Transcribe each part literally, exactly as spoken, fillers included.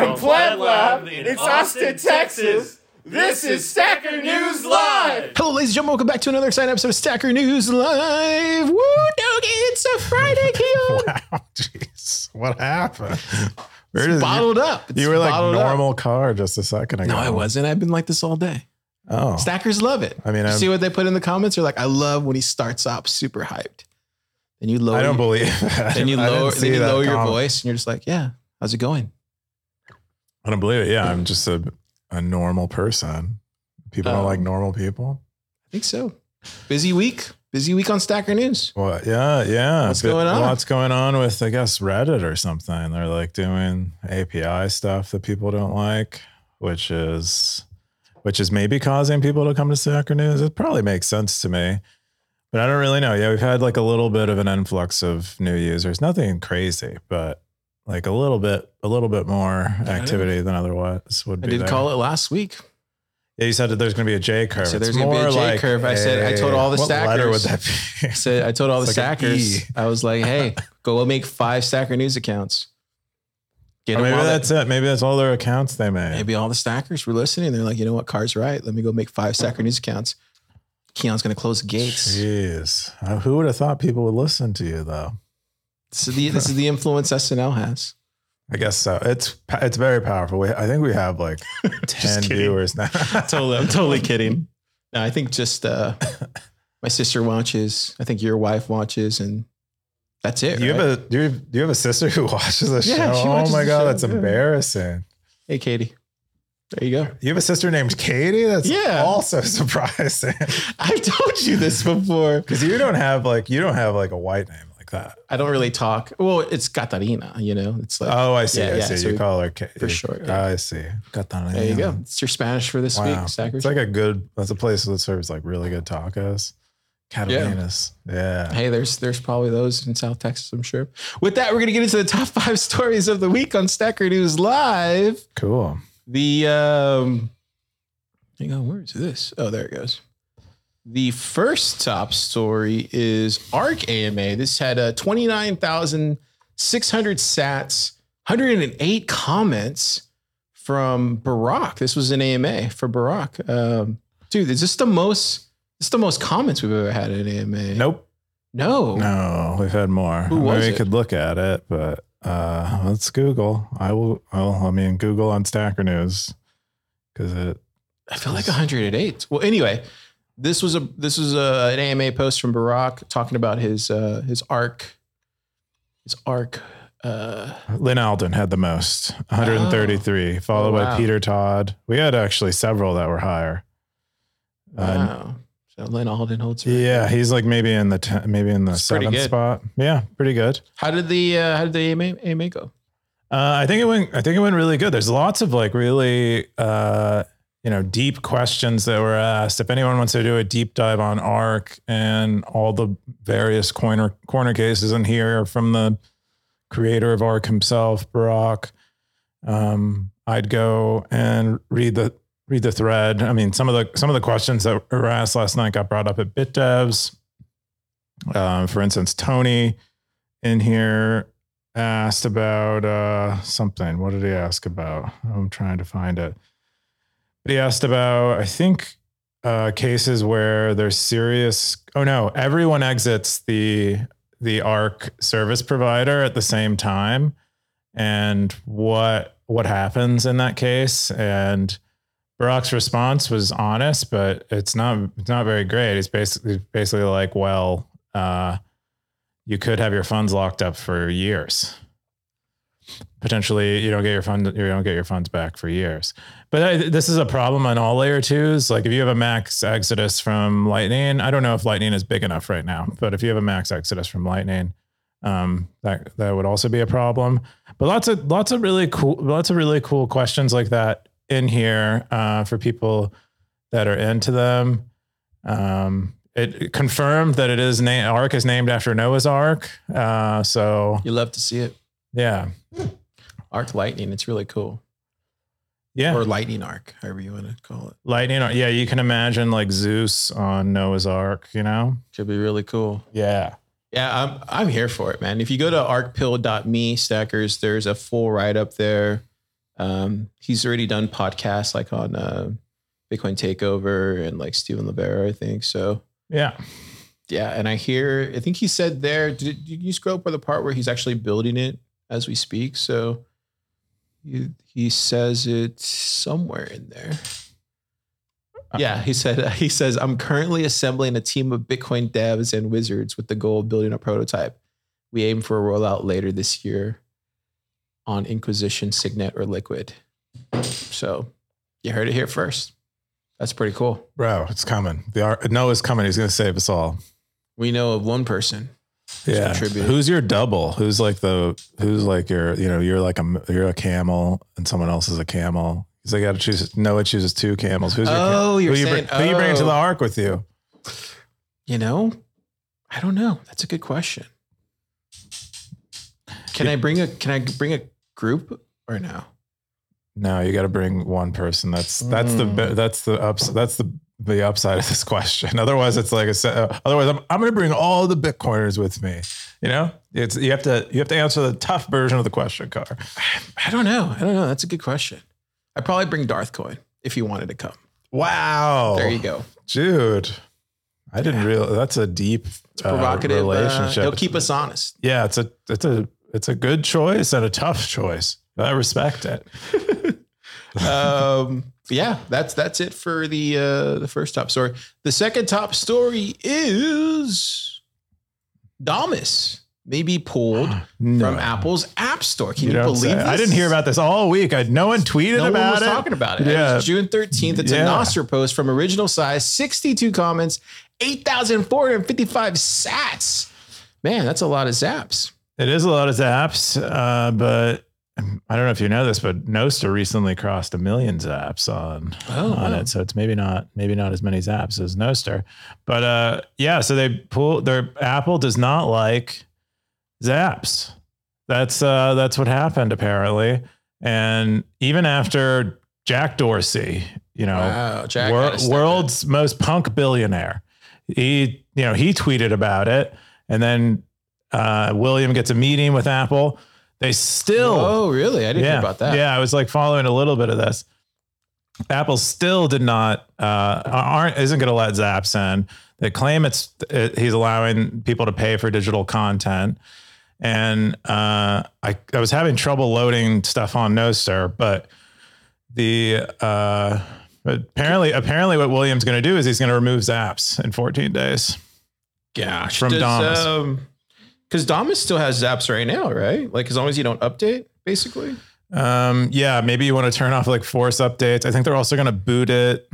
From PlebLab in Austin, Texas, this is Stacker News Live! Hello, ladies and gentlemen, welcome back to another exciting episode of Stacker News Live! Woo, doggy, it's a Friday, Keyan! Wow, jeez, what happened? Where it's bottled you, up. It's you were like normal up. Car just a second ago. No, I wasn't. I've been like this all day. Oh. Stackers love it. I mean, you see what they put in the comments? They're like, I love when he starts up super hyped. Then you lower. I don't believe that. Then you lower, then you lower your comment. voice and you're just like, yeah, how's it going? I don't believe it. Yeah, I'm just a, a normal person. People um, don't like normal people. I think so. Busy week. Busy week on Stacker News. Well, yeah, yeah. What's but going on? Lots going on with, I guess, Reddit or something. They're like doing A P I stuff that people don't like, which is... which is maybe causing people to come to Stacker News. It probably makes sense to me, but I don't really know. Yeah, we've had like a little bit of an influx of new users. Nothing crazy, but like a little bit, a little bit more activity than otherwise would be. I did there. Call it last week. Yeah, you said that there's going to be a J curve. So there's going to be a J like, curve. I hey, said I told all the what stackers. What letter would that be? I said I told all it's the like stackers. E. I was like, hey, go make five Stacker News accounts. Maybe that's it. Maybe that's all their accounts they made. Maybe all the stackers were listening. They're like, you know what? Car's right. Let me go make five Stacker News accounts. Keon's going to close the gates. Jeez. Uh, who would have thought people would listen to you, though? This is the, this is the influence S N L has. I guess so. It's it's very powerful. We, I think we have like ten viewers now. totally, I'm totally kidding. No, I think just uh, my sister watches. I think your wife watches and that's it. Do you right? have a do you, do you have a sister who watches the yeah, show? She watches oh my god, show. That's yeah. embarrassing. Hey, Katie. There you go. You have a sister named Katie? That's yeah. also surprising. I've told you this before. Because you don't have like you don't have like a white name like that. I don't really talk. Well, it's Catarina, you know. It's like oh, I see. Yeah, I yeah, see. So you call her Katie for short. Yeah. I see. Catarina. There you go. It's your Spanish for this wow. week, Stackers. It's like a good. That's a place that serves like really good tacos. Catalinas. Yeah. yeah. Hey, there's there's probably those in South Texas, I'm sure. With that, we're going to get into the top five stories of the week on Stacker News Live. Cool. The, um, hang on, where is this? Oh, there it goes. The first top story is A R C A M A. This had uh, twenty-nine thousand six hundred sats, one hundred eight comments from Burak. This was an A M A for Burak. Um, dude, is this the most... It's the most comments we've ever had in A M A. Nope. No. No, we've had more. Who was Maybe it? We could look at it, but uh, let's Google. I will. Well, I mean, Google on Stacker News because it. I feel was, like one hundred eight. Well, anyway, this was a this was a, an A M A post from Burak talking about his uh, his A R C. His A R C. Uh, Lynn Alden had the most, one hundred thirty-three, oh, followed oh, wow. by Peter Todd. We had actually several that were higher. Wow. Um, Lynn Alden holds. Right yeah, there. He's like maybe in the ten, maybe in the it's seventh spot. Yeah, pretty good. How did the uh, how did the A M A, A M A go? Uh, I think it went. I think it went really good. There's lots of like really uh, you know deep questions that were asked. If anyone wants to do a deep dive on A R C and all the various corner corner cases in here from the creator of A R C himself, Burak, um, I'd go and read the. Read the thread. I mean, some of the some of the questions that were asked last night got brought up at BitDevs. Um, for instance, Tony in here asked about uh, something. What did he ask about? I'm trying to find it. But he asked about, I think, uh, cases where there's serious. Oh no, everyone exits the the A R C service provider at the same time, and what what happens in that case and. Burak's response was honest, but it's not it's not very great. It's basically basically like, well, uh, you could have your funds locked up for years. Potentially, you don't get your fund you don't get your funds back for years. But I, this is a problem on all layer twos. Like if you have a max exodus from Lightning, I don't know if Lightning is big enough right now, but if you have a max exodus from Lightning, um, that that would also be a problem. But lots of lots of really cool lots of really cool questions like that. In here uh, for people that are into them. Um, it, it confirmed that it is named A R C is named after Noah's Ark. Uh, so you love to see it. Yeah. A R C Lightning. It's really cool. Yeah. Or Lightning A R C, however you want to call it. Lightning Arc. Yeah. You can imagine like Zeus on Noah's Ark, you know, should be really cool. Yeah. Yeah. I'm, I'm here for it, man. If you go to arc pill dot me stackers, there's a full write up there. Um, he's already done podcasts like on uh, Bitcoin Takeover and like Steven Libera, I think. So yeah. Yeah. And I hear, I think he said there, did, did you scroll up by the part where he's actually building it as we speak? So he, he says it somewhere in there. Yeah, he said, he says, I'm currently assembling a team of Bitcoin devs and wizards with the goal of building a prototype. We aim for a rollout later this year on Inquisition, Signet, or Liquid. So you heard it here first. That's pretty cool. Bro, it's coming. The Ar- Noah's coming. He's going to save us all. We know of one person. Yeah. Who's your double? Who's like the, who's like your, you know, you're like a, you're a camel and someone else is a camel. They got to choose. Noah chooses two camels. Who's oh, your cam- you're who saying, you bring, oh. Who you bring to the Ark with you? You know, I don't know. That's a good question. Can yeah. I bring a? Can I bring a group or no? No, you got to bring one person. That's that's mm. the that's the ups that's the the upside of this question. Otherwise, it's like a. Otherwise, I'm I'm going to bring all the Bitcoiners with me. You know, it's you have to you have to answer the tough version of the question, Carr. I don't know. I don't know. That's a good question. I'd probably bring Darth Coin if he wanted to come. Wow. There you go. Dude. I didn't yeah. realize that's a deep it's a provocative uh, relationship. He'll uh, keep us honest. Yeah, it's a it's a it's a good choice and a tough choice. I respect it. um yeah, that's that's it for the uh, the first top story. The second top story is Damus. May be pulled no. from Apple's App Store. Can you, you believe this? I didn't hear about this all week. I, no one tweeted no about it. No one was it. talking about it. Yeah. It was June thirteenth. It's yeah. a Nostr post from original size, sixty-two comments, eight thousand four hundred fifty-five sats. Man, that's a lot of zaps. It is a lot of zaps, uh, but I don't know if you know this, but Nostr recently crossed a million zaps on, oh, on wow. it. So it's maybe not, maybe not as many zaps as Nostr, but uh, yeah, so they pull their Apple does not like Zaps. That's uh, that's what happened apparently, and even after Jack Dorsey, you know, wow, Jack wor- world's it. most punk billionaire, he you know he tweeted about it, and then uh, William gets a meeting with Apple. They still oh really I didn't yeah, hear about that. Yeah, I was like following a little bit of this. Apple still did not uh, aren't isn't going to let Zaps in. They claim it's it, he's allowing people to pay for digital content. And uh, I, I was having trouble loading stuff on Nostr, but the uh, apparently apparently what William's going to do is he's going to remove Zaps in fourteen days. Gosh, from does, Damus, um, because Damus still has Zaps right now, right? Like as long as you don't update, basically. Um, yeah, maybe you want to turn off like force updates. I think they're also going to boot it.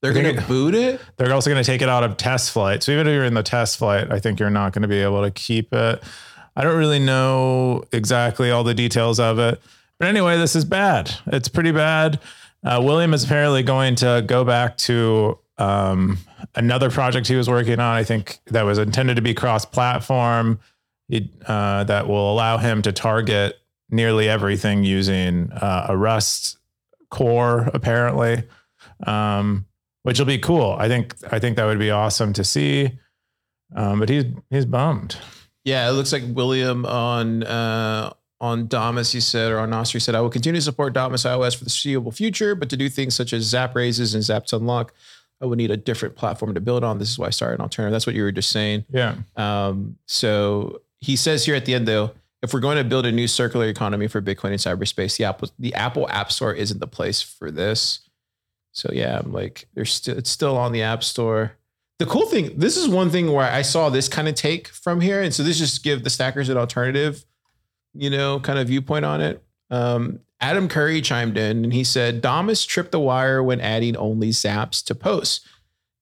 They're going to boot it. They're also going to take it out of test flight. So even if you're in the test flight, I think you're not going to be able to keep it. I don't really know exactly all the details of it. But anyway, this is bad. It's pretty bad. Uh, William is apparently going to go back to um, another project he was working on. I think that was intended to be cross-platform. It, uh, that will allow him to target nearly everything using uh, a Rust core, apparently, um, which will be cool. I think I think that would be awesome to see. Um, but he's he's bummed. Yeah, it looks like William on uh, on Damus, he said, or on Nostr, he said, I will continue to support Damus iOS for the foreseeable future, but to do things such as Zap raises and Zap to unlock, I would need a different platform to build on. This is why I started an alternative. That's what you were just saying. Yeah. Um, so he says here at the end, though, if we're going to build a new circular economy for Bitcoin in cyberspace, the Apple, the Apple App Store isn't the place for this. So, yeah, I'm like, there's still it's still on the App Store. The cool thing, this is one thing where I saw this kind of take from here. And so this just give the stackers an alternative, you know, kind of viewpoint on it. Um, Adam Curry chimed in and he said, Damus tripped the wire when adding only Zaps to posts.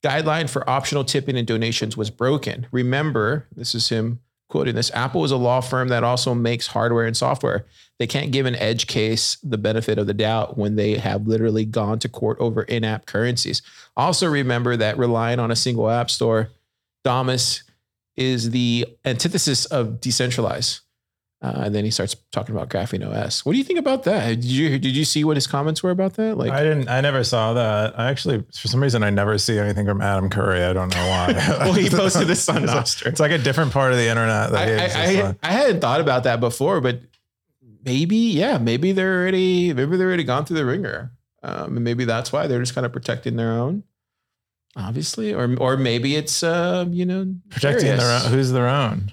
Guideline for optional tipping and donations was broken. Remember, this is him quoting this. Apple is a law firm that also makes hardware and software. They can't give an edge case the benefit of the doubt when they have literally gone to court over in-app currencies. Also remember that relying on a single app store, Damus, is the antithesis of decentralized. Uh, and then he starts talking about GrapheneOS. What do you think about that? Did you did you see what his comments were about that? Like I didn't. I never saw that. I actually, for some reason, I never see anything from Adam Curry. I don't know why. Well, he posted this on Nostr. It's like a different part of the internet. That I, I, I, I hadn't thought about that before, but maybe, yeah, maybe they're already, maybe they're already gone through the ringer. Um, and maybe that's why they're just kind of protecting their own, obviously. Or, or maybe it's, uh, you know, protecting curious. their own. Who's their own?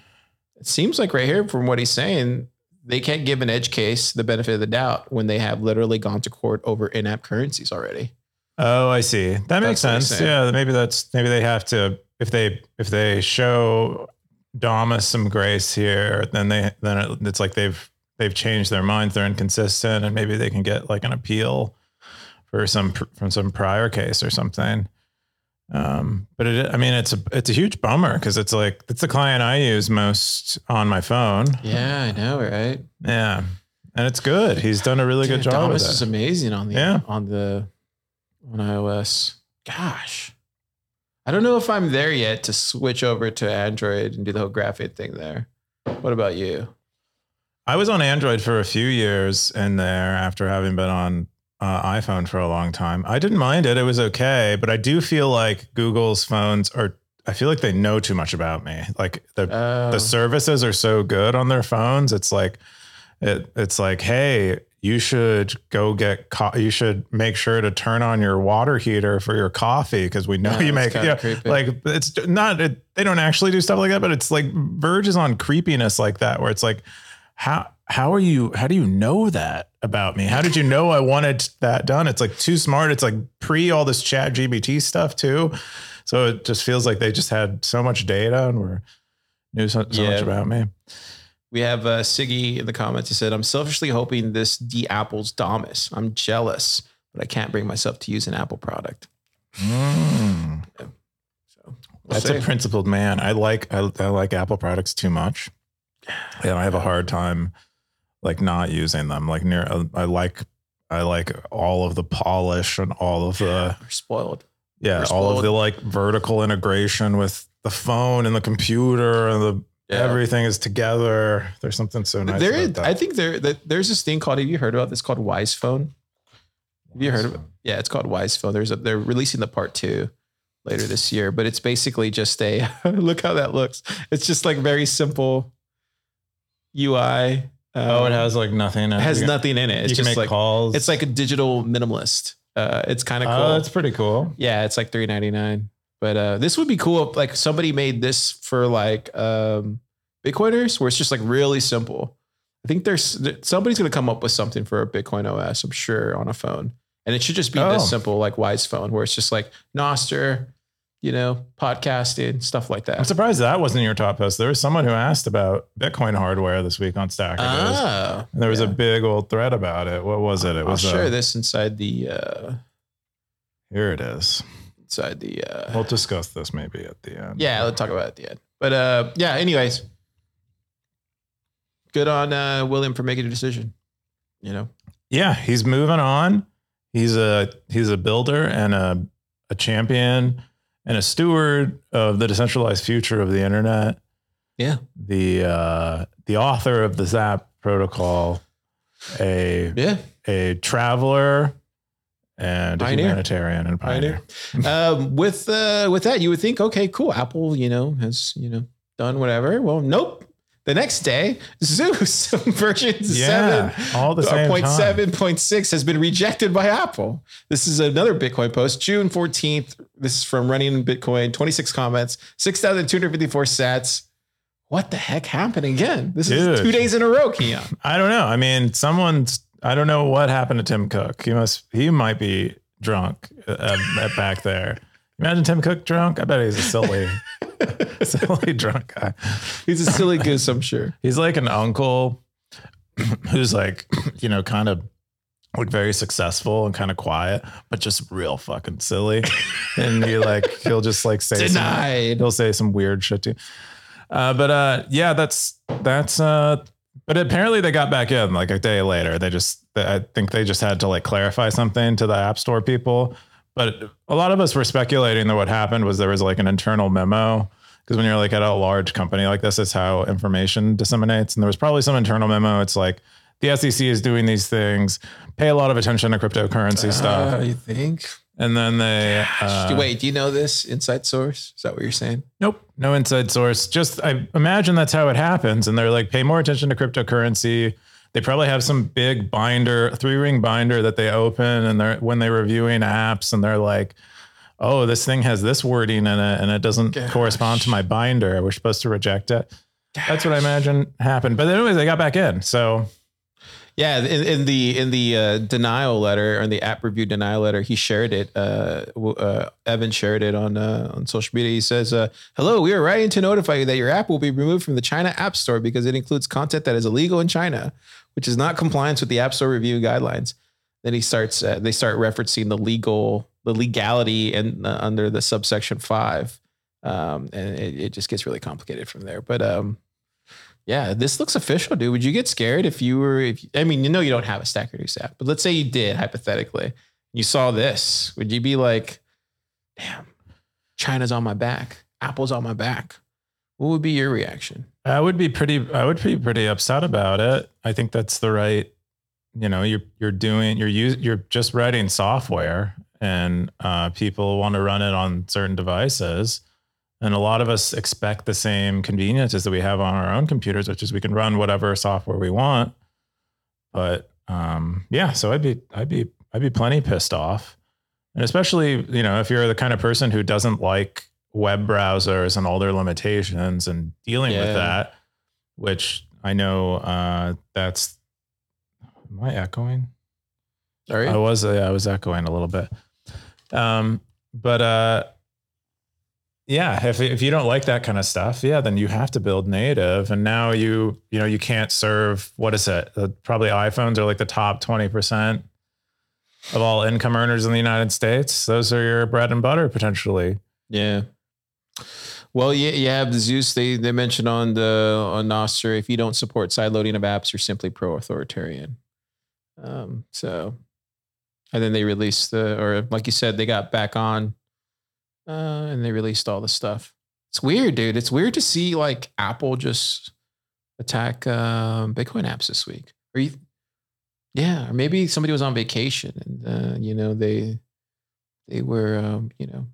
It seems like right here from what he's saying, they can't give an edge case the benefit of the doubt when they have literally gone to court over in-app currencies already. Oh, I see. That makes that's sense. Yeah. Maybe that's, maybe they have to, if they, if they show Damus some grace here, then they, then it, it's like they've, they've changed their minds. They're inconsistent, and maybe they can get like an appeal for some, from some prior case or something. Um, but it, I mean, it's a, it's a huge bummer. Cause it's like, it's the client I use most on my phone. Yeah, I know. Right. Yeah. And it's good. He's done a really Dude, good job. Damus is amazing on the, yeah. on the, on iOS. Gosh, I don't know if I'm there yet to switch over to Android and do the whole graphene thing there. What about you? I was on Android for a few years in there after having been on uh, iPhone for a long time. I didn't mind it. It was okay. But I do feel like Google's phones are, I feel like they know too much about me. Like the oh. the services are so good on their phones. It's like, it, it's like, hey, you should go get, co- you should make sure to turn on your water heater for your coffee because we know yeah, you make it. Yeah, like it's not, it, they don't actually do stuff like that, but it's like verges on creepiness like that, where it's like, how, how are you, how do you know that about me? How did you know I wanted that done? It's like too smart. It's like pre all this chat G B T stuff too. So it just feels like they just had so much data and were knew so, so yeah. much about me. We have uh, Siggy in the comments. He said, I'm selfishly hoping this de-Apples Damus. I'm jealous, but I can't bring myself to use an Apple product. Mm. Yeah. So we'll That's see. a principled man. I like I, I like Apple products too much. And I have a hard time like not using them. Like near, I like I like all of the polish and all of the... We're spoiled. Yeah, We're spoiled. all of the like vertical integration with the phone and the computer and the... Yeah. Everything is together. There's something so nice there about is, that. I think there, there there's this thing called, have you heard about this called Wisephone? Have you heard of it? Yeah, it's called Wisephone. There's a, they're releasing the part two later this year, but it's basically just a, look how that looks. It's just like very simple U I. Um, oh, it has like nothing. It has nothing in it. It's you just can make like, calls. It's like a digital minimalist. Uh, it's kind of cool. Oh, that's pretty cool. Yeah, it's like three ninety-nine. But uh, this would be cool if like somebody made this for like um, Bitcoiners where it's just like really simple. I think there's somebody's going to come up with something for a Bitcoin O S, I'm sure, on a phone. And it should just be oh. this simple, like Wisephone, where it's just like Nostr, you know, podcasting, stuff like that. I'm surprised that wasn't your top post. There was someone who asked about Bitcoin hardware this week on Stacker News. Oh, and there was yeah. a big old thread about it. What was it? It was I'll share a, this inside the... Uh, here it is. Inside the uh we'll discuss this maybe at the end. Yeah, let's talk about it at the end. But uh yeah, anyways. Good on uh William for making a decision. You know? Yeah, he's moving on. He's a he's a builder and a a champion and a steward of the decentralized future of the internet. Yeah. The uh the author of the Zap protocol, a yeah. a traveler. And a humanitarian and pioneer. pioneer. um, with uh, with that, you would think, okay, cool. Apple, you know, has you know done whatever. Well, nope. The next day, Zeus version yeah, seven, all the same point seven point six has been rejected by Apple. This is another Bitcoin post, June fourteenth. This is from Running Bitcoin. Twenty six comments, six thousand two hundred fifty four sats. What the heck happened again? This Dude. is two days in a row, Keyan. I don't know. I mean, someone's. I don't know what happened to Tim Cook. He must, he might be drunk uh, back there. Imagine Tim Cook drunk. I bet he's a silly, silly drunk guy. He's a silly goose, I'm sure. He's like an uncle who's like, you know, kind of like very successful and kind of quiet, but just real fucking silly. And he like, he'll just like say, Denied. Some, he'll say some weird shit to you. Uh, but uh, yeah, that's, that's, uh, but apparently they got back in like a day later. They just, I think they just had to like clarify something to the App Store people. But a lot of us were speculating that what happened was there was like an internal memo. Because when you're like at a large company like this, it's how information disseminates. And there was probably some internal memo. It's like the S E C is doing these things. Pay a lot of attention to cryptocurrency uh, stuff. You think? And then they uh, wait. Do you know this inside source? Is that what you're saying? Nope, no inside source. Just I imagine that's how it happens. And they're like, pay more attention to cryptocurrency. They probably have some big binder, three ring binder that they open, and they're when they're reviewing apps and they're like, oh, this thing has this wording in it and it doesn't Gosh. correspond to my binder. We're supposed to reject it. Gosh. That's what I imagine happened. But anyways, they got back in. So yeah, in, in the in the uh, denial letter, or in the app review denial letter, he shared it. Uh, uh, Evan shared it on uh, on social media. He says, uh, hello, we are writing to notify you that your app will be removed from the China App Store because it includes content that is illegal in China, which is not compliance with the App Store review guidelines. Then he starts, uh, they start referencing the legal, the legality and uh, under the subsection five. Um, and it, it just gets really complicated from there. But um, yeah, this looks official, dude. Would you get scared if you were, if I mean, you know, you don't have a Stacker News app, but let's say you did, hypothetically, you saw this, would you be like, damn, China's on my back, Apple's on my back? What would be your reaction? I would be pretty, I would be pretty upset about it. I think that's the right, you know, you're, you're doing, you're using, you're just writing software, and uh, people want to run it on certain devices. And a lot of us expect the same conveniences that we have on our own computers, which is we can run whatever software we want. But um, yeah, so I'd be, I'd be, I'd be plenty pissed off. And especially, you know, if you're the kind of person who doesn't like web browsers and all their limitations and dealing yeah. with that, which I know uh, that's, am I echoing? Sorry. I was, uh, I was echoing a little bit. Um, but uh, yeah, if, if you don't like that kind of stuff, yeah, then you have to build native. And now you, you know, you can't serve, what is it? Uh, probably iPhones are like the top twenty percent of all income earners in the United States. Those are your bread and butter potentially. Yeah. Well, yeah, you have the Zeus. They they mentioned on the on Nostr, if you don't support side loading of apps, you're simply pro-authoritarian. Um, so, and then they released the, or like you said, they got back on, uh, and they released all the stuff. It's weird, dude. It's weird to see like Apple just attack um, Bitcoin apps this week. Or you, yeah, or maybe somebody was on vacation and uh, you know they they were um, you know.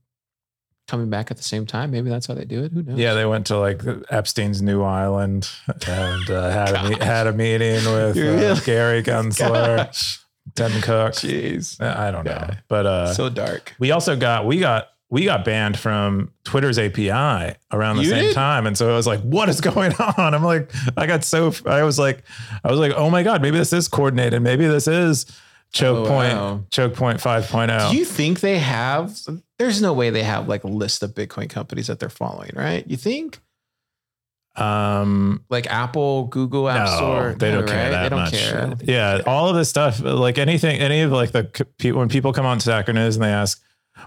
coming back at the same time. Maybe that's how they do it. Who knows? Yeah. They went to like Epstein's New Island and uh, had, a me- had a meeting with uh, Gary Gensler, Tim Cook. Jeez. I don't know. Yeah. But uh, so dark. We also got, we got, we got banned from Twitter's A P I around the you same did? time. And so I was like, what is going on? I'm like, I got so, I was like, I was like, oh my God, maybe this is coordinated. Maybe this is choke oh, point, wow. choke point five point oh. Do you think they have, there's no way they have like a list of Bitcoin companies that they're following, right? You think? Um, like Apple, Google, App no, Store. They don't care right? that they don't much. Care. Yeah, all of this stuff, like anything, any of like the when people come on Stacker News and they ask,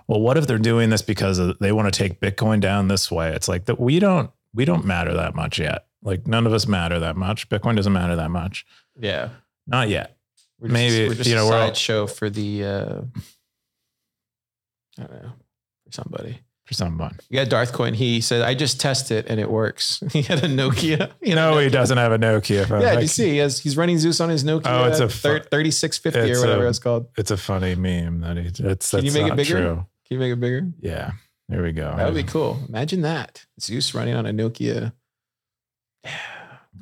well, what if they're doing this because they want to take Bitcoin down this way? It's like that we don't we don't matter that much yet. Like none of us matter that much. Bitcoin doesn't matter that much. Yeah, not yet. We're Maybe just, we're just you know, a sideshow for the. Uh, I don't know. For somebody. For someone. Yeah, Darth Coin. He said, I just test it and it works. He had a Nokia. He had no, a Nokia. He doesn't have a Nokia phone. Yeah, like, you see, he has, he's running Zeus on his Nokia oh, it's a fu- thirty-six fifty it's or whatever a, it's called. It's a funny meme that he it's Can you make it bigger? True. Can you make it bigger? Yeah. There we go. That would be cool. Imagine that. Zeus running on a Nokia.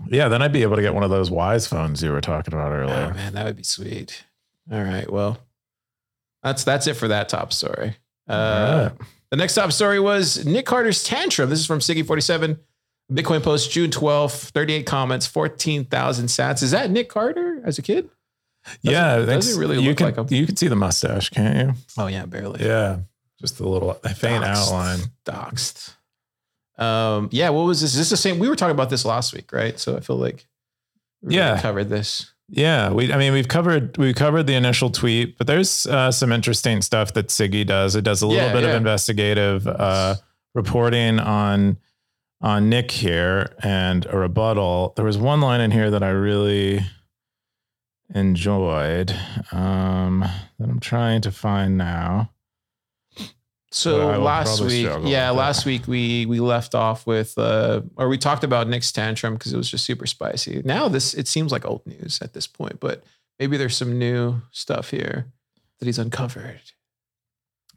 Yeah, then I'd be able to get one of those Wisephones you were talking about earlier. Oh, man, that would be sweet. All right. Well, that's that's it for that top story. Uh, yeah. The next top story was Nick Carter's tantrum. This is from Siggy forty-seven. Bitcoin post June twelfth, thirty-eight comments, fourteen thousand sats. Is that Nick Carter as a kid? Doesn't, yeah, it doesn't really look can, like him. You can see the mustache, can't you? Oh yeah, barely. Yeah, just a little a faint Doxed. outline. Doxed. Um, yeah. What was this? Is this the same? We were talking about this last week, right? So I feel like we yeah really covered this. Yeah, we. I mean, we've covered we covered the initial tweet, but there's uh, some interesting stuff that Siggy does. It does a little yeah, bit yeah. of investigative uh, reporting on on Nick here and a rebuttal. There was one line in here that I really enjoyed um, that I'm trying to find now. So last week, yeah, last week we we left off with, uh, or we talked about Nick's tantrum because it was just super spicy. Now this, it seems like old news at this point, but maybe there's some new stuff here that he's uncovered.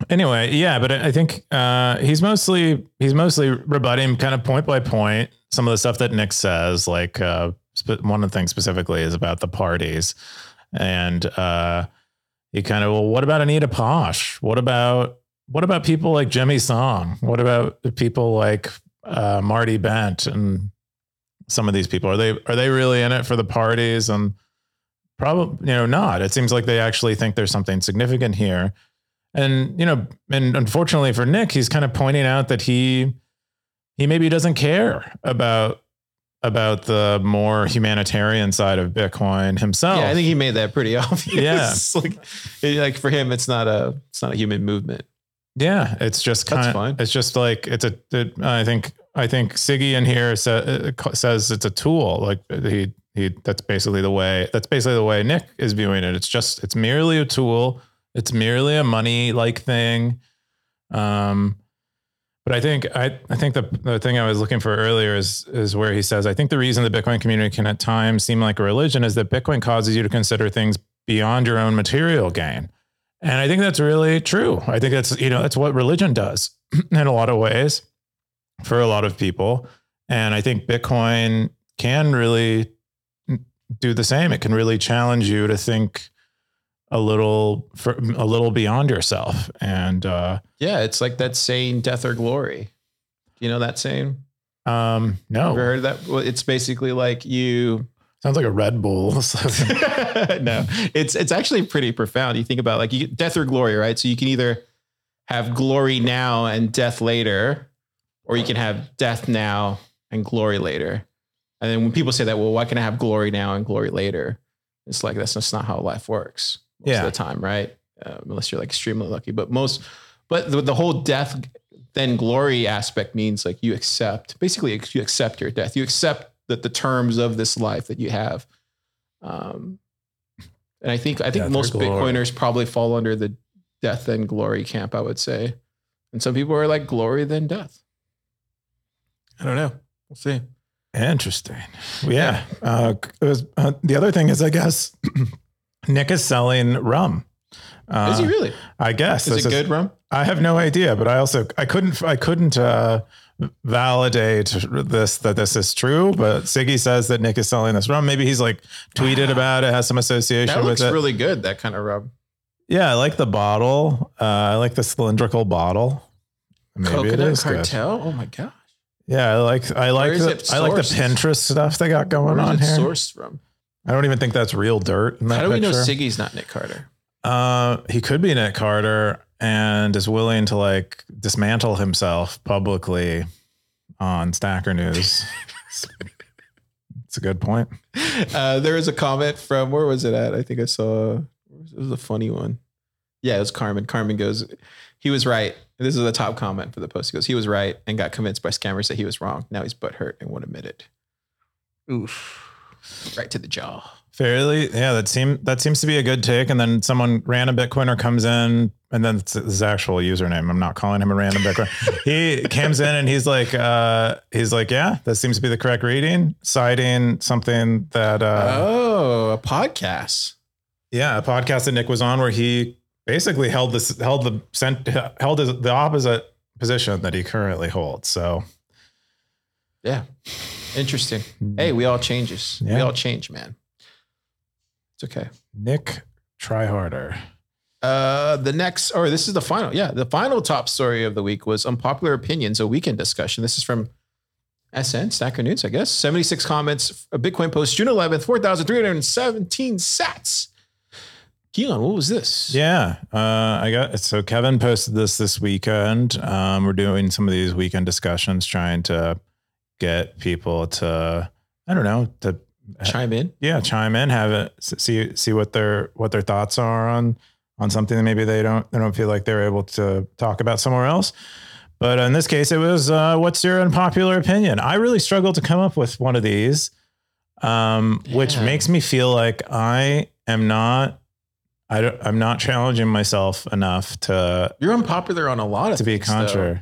Anyway, yeah, but I think uh, he's mostly he's mostly rebutting kind of point by point some of the stuff that Nick says, like uh, sp- one thing specifically is about the parties. And uh, you kind of, well, what about Anita Posh? What about, what about people like Jimmy Song? What about people like uh, Marty Bent and some of these people? Are they, are they really in it for the parties? And probably, you know, not. It seems like they actually think there's something significant here. And, you know, and unfortunately for Nick, he's kind of pointing out that he, he maybe doesn't care about, about the more humanitarian side of Bitcoin himself. Yeah, I think he made that pretty obvious. Yeah. like, like for him, it's not a, it's not a human movement. Yeah. It's just kind of, it's just like, it's a, it, I think, I think Siggy in here sa- says it's a tool. Like he, he, that's basically the way, that's basically the way Nick is viewing it. It's just, it's merely a tool. It's merely a money like thing. Um, But I think I, I think the, the thing I was looking for earlier is is where he says, I think the reason the Bitcoin community can at times seem like a religion is that Bitcoin causes you to consider things beyond your own material gain. And I think that's really true. I think that's, you know, that's what religion does in a lot of ways for a lot of people. And I think Bitcoin can really do the same. It can really challenge you to think a little for a little beyond yourself. And, uh, yeah, it's like that saying, death or glory. Do you know that saying? Um, no, ever heard of that? Well, it's basically like you sounds like a Red Bull. Or something. No, it's, it's actually pretty profound. You think about like you, death or glory, right? So you can either have glory now and death later, or you can have death now and glory later. And then when people say that, well, why can I have glory now and glory later? It's like, that's just not how life works. Most yeah. of the time, right? Uh, unless you're like extremely lucky, but most, but the, the whole death then glory aspect means like you accept, basically you accept your death. You accept that the terms of this life that you have. Um, and I think, I think death most Bitcoiners probably fall under the death and glory camp, I would say. And some people are like glory then death. I don't know. We'll see. Interesting. Yeah. yeah. Uh, it was, uh, the other thing is, I guess, Nick is selling rum. Uh, is he really? I guess. Is it good rum? I have no idea, but I also, I couldn't, I couldn't uh, validate this, that this is true, but Siggy says that Nick is selling this rum. Maybe he's like tweeted about it, has some association with it. That looks really good, that kind of rum. Yeah, I like the bottle. Uh, I like the cylindrical bottle. Maybe Coconut it is Cartel? Good. Oh my gosh. Yeah, I like, I like, the, I like the Pinterest stuff they got going on here. Where is it sourced from? I don't even think that's real dirt. In that How do we picture. know Siggy's not Nick Carter? Uh, he could be Nick Carter and is willing to like dismantle himself publicly on Stacker News. It's a good point. Uh, there was a comment from, where was it at? I think I saw, it was a funny one. Yeah, it was Carmen. Carmen goes, he was right. This is the top comment for the post. He goes, he was right and got convinced by scammers that he was wrong. Now he's butthurt and won't admit it. Oof. Right to the jaw. Fairly. Yeah. That seems, that seems to be a good take. And then someone random Bitcoiner comes in and then it's his actual username. I'm not calling him a random Bitcoiner. He comes in and he's like, uh, he's like, yeah, that seems to be the correct reading, citing something that, uh, oh, a podcast. Yeah. A podcast that Nick was on where he basically held this, held the sent, held his, the opposite position that he currently holds. So yeah. Interesting. Hey, we all changes. Yeah. We all change, man. It's okay. Nick, try harder. Uh, the next, or this is the final. Yeah. The final top story of the week was unpopular opinions, a weekend discussion. This is from S N, Stacker News, I guess. seventy-six comments, a Bitcoin post, June eleventh, four thousand three hundred seventeen sats. Keyan, what was this? Yeah. Uh, I got it. So Kevin posted this this weekend. Um, we're doing some of these weekend discussions, trying to get people to, I don't know, to chime in. Yeah. Chime in, have it, see, see what their, what their thoughts are on, on something that maybe they don't, they don't feel like they're able to talk about somewhere else. But in this case, it was, uh, what's your unpopular opinion? I really struggled to come up with one of these, um, yeah. which makes me feel like I am not, I don't, I'm not challenging myself enough to, you're unpopular on a lot of to things, be contrary, though.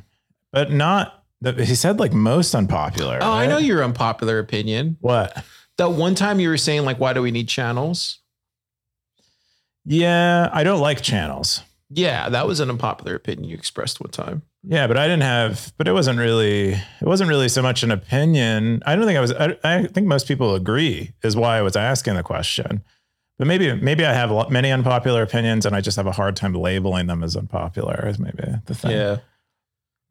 But not, he said like most unpopular. Oh, right? I know your unpopular opinion. What? That one time you were saying like, why do we need channels? Yeah, I don't like channels. Yeah, that was an unpopular opinion you expressed one time. Yeah, but I didn't have, but it wasn't really, it wasn't really so much an opinion. I don't think I was, I, I think most people agree is why I was asking the question. But maybe, maybe I have many unpopular opinions and I just have a hard time labeling them as unpopular is maybe the thing. Yeah.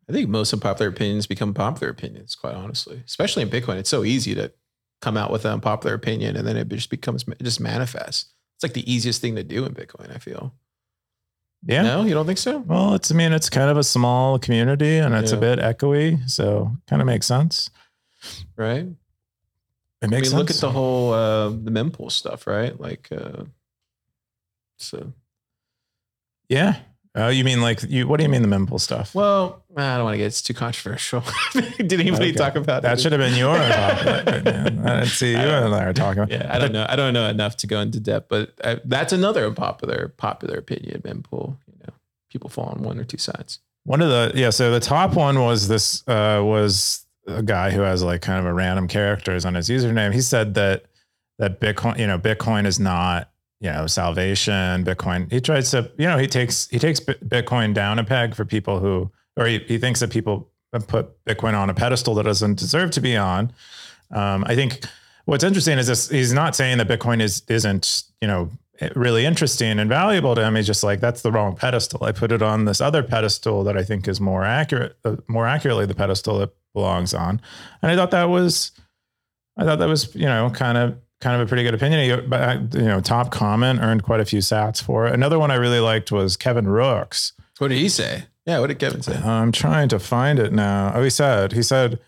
I think most unpopular opinions become popular opinions, quite honestly, especially in Bitcoin. It's so easy to come out with an unpopular opinion and then it just becomes, it just manifests. It's like the easiest thing to do in Bitcoin, I feel. Yeah. No, you don't think so? Well, it's, I mean, it's kind of a small community and it's yeah. a bit echoey. So kind of makes sense. Right. It makes I mean, sense. Look at the whole, uh, the mempool stuff, right? Like, uh, so. Yeah. Oh, you mean like you, what do you mean the mempool stuff? Well, I don't want to get, it's too controversial. Did anybody okay. talk about that? That should have been your topic, man. I didn't see you and I are talking about. Yeah, I don't know. I don't know enough to go into depth, but I, that's another popular, popular opinion, mempool, you know, people fall on one or two sides. One of the, yeah. So the top one was this, uh, was a guy who has like kind of a random characters on his username. He said that, that Bitcoin, you know, Bitcoin is not, you know, salvation, Bitcoin. He tries to, you know, he takes, he takes Bitcoin down a peg for people who, or he, he thinks that people put Bitcoin on a pedestal that doesn't deserve to be on. Um, I think what's interesting is this, he's not saying that Bitcoin is, isn't, you know, really interesting and valuable to him. He's just like, that's the wrong pedestal. I put it on this other pedestal that I think is more accurate, uh, more accurately the pedestal it belongs on. And I thought that was, I thought that was, you know, kind of, kind of a pretty good opinion, but you know, top comment earned quite a few sats for it. Another one I really liked was Kevin Rooks. What did he say? Yeah. What did Kevin say? I'm trying to find it now. Oh, he said, he said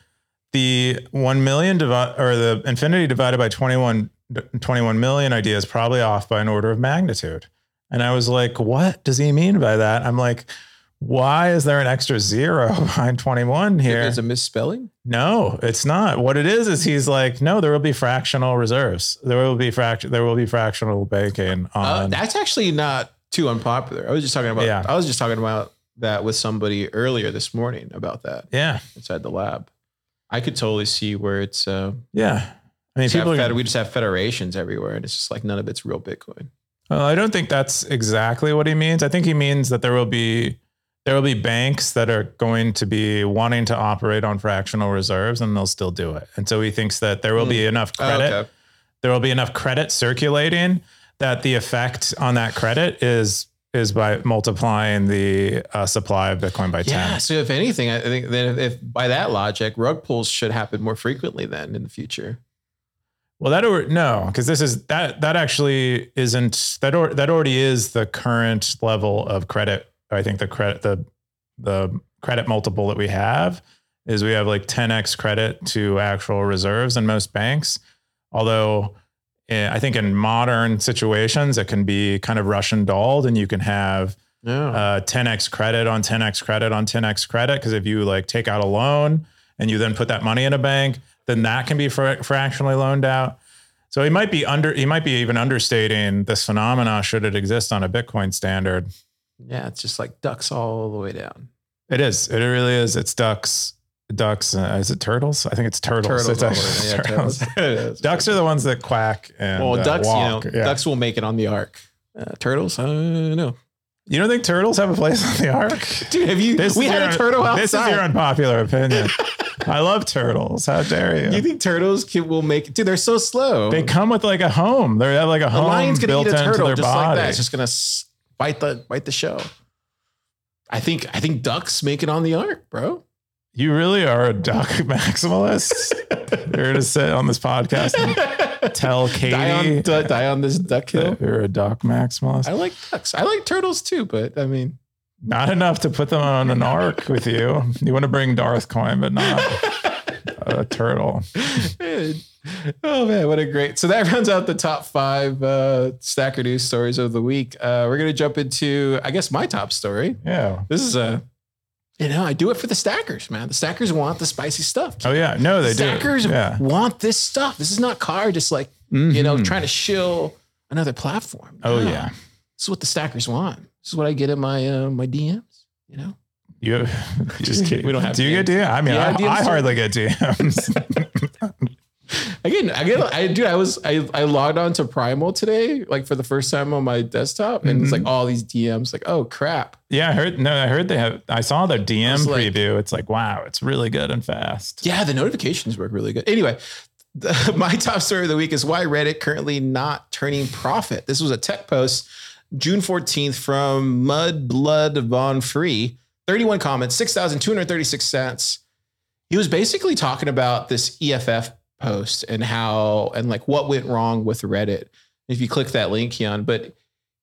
the one million divi- or the infinity divided by twenty-one, twenty-one million idea is probably off by an order of magnitude. And I was like, what does he mean by that? I'm like, why is there an extra zero behind twenty-one here? There's a misspelling? No, it's not. What it is, is he's like, no, there will be fractional reserves. There will be fract- There will be fractional banking. On- uh, that's actually not too unpopular. I was just talking about, yeah. I was just talking about that with somebody earlier this morning about that. Yeah. Inside the lab. I could totally see where it's, uh, yeah. I mean, people fed- are- we just have federations everywhere and it's just like, none of it's real Bitcoin. Well, I don't think that's exactly what he means. I think he means that there will be, there will be banks that are going to be wanting to operate on fractional reserves and they'll still do it. And so he thinks that there will mm. be enough credit. Oh, okay. There will be enough credit circulating that the effect on that credit is, is by multiplying the uh, supply of Bitcoin by yeah, ten. So if anything, I think that if, if by that logic, rug pulls should happen more frequently then in the future. Well, that, or no, cause this is that, that actually isn't that, or that already is the current level of credit. I think the credit, the, the credit multiple that we have is we have like ten X credit to actual reserves in most banks. Although I think in modern situations, it can be kind of Russian dolled and you can have yeah. uh, ten X credit on ten X credit on ten X credit. Cause if you like take out a loan and you then put that money in a bank, then that can be fra- fractionally loaned out. So he might be under, he might be even understating this phenomena should it exist on a Bitcoin standard. Yeah, it's just like ducks all the way down. It is. It really is. It's ducks. Ducks. Uh, is it turtles? I think it's turtles. Turtles. It's actually, yeah, turtles. turtles. Ducks are the ones that quack and well, ducks. Uh, walk. You know, yeah. Ducks will make it on the ARC. Uh, turtles? I don't know. You don't think turtles have a place on the ARC? Dude, have you? This we had your, a turtle outside. This is your unpopular opinion. I love turtles. How dare you? You think turtles can, will make it? Dude, they're so slow. They come with like a home. They have like a home a lion's gonna built eat a turtle into their just body. Like that. It's just going to... Bite the bite the show. I think I think ducks make it on the ARC, bro. You really are a duck maximalist. You're gonna sit on this podcast and tell Katie die on, d- die on this duck hill. You're a duck maximalist. I like ducks. I like turtles too, but I mean, not enough to put them on an ARC with you. You want to bring Darth Coin, but not a turtle. Oh man, what a great. So that rounds out the top five uh, Stacker News stories of the week. Uh, we're going to jump into, I guess, my top story. Yeah. This is a, you know, I do it for the stackers, man. The stackers want the spicy stuff. Oh yeah. No, they stackers do. Stackers yeah. want this stuff. This is not Carr just like, mm-hmm. you know, trying to shill another platform. No. Oh yeah. This is what the stackers want. This is what I get in my, uh, my D Ms, you know? You just kidding. We don't have, do you D Ms. Get D Ms? I mean, yeah, I, D Ms I hardly get D Ms. Again, again, I dude, I was I, I logged on to Primal today, like for the first time on my desktop, and mm-hmm. it's like all these D Ms, like, oh crap. Yeah, I heard no, I heard they have I saw their D M preview. Like, it's like, wow, it's really good and fast. Yeah, the notifications work really good. Anyway, the, my top story of the week is why Reddit currently not turning profit. This was a tech post June fourteenth from Mud Blood Von Free. thirty-one comments, six thousand two hundred thirty-six cents. He was basically talking about this E F F post and how, and like what went wrong with Reddit. If you click that link, Keyan, but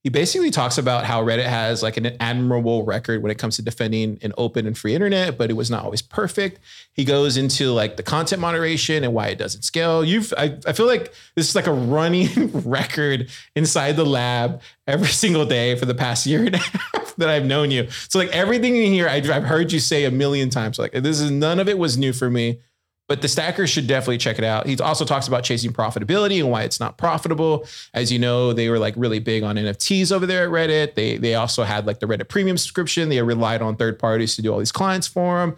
he basically talks about how Reddit has like an admirable record when it comes to defending an open and free internet, but it was not always perfect. He goes into like the content moderation and why it doesn't scale. You've, I, I feel like this is like a running record inside the lab every single day for the past year and a half that I've known you. So like everything in here, I, I've heard you say a million times, like this is, none of it was new for me. But the stackers should definitely check it out. He also talks about chasing profitability and why it's not profitable. As you know, they were like really big on N F Ts over there at Reddit. They they also had like the Reddit premium subscription. They relied on third parties to do all these clients for them.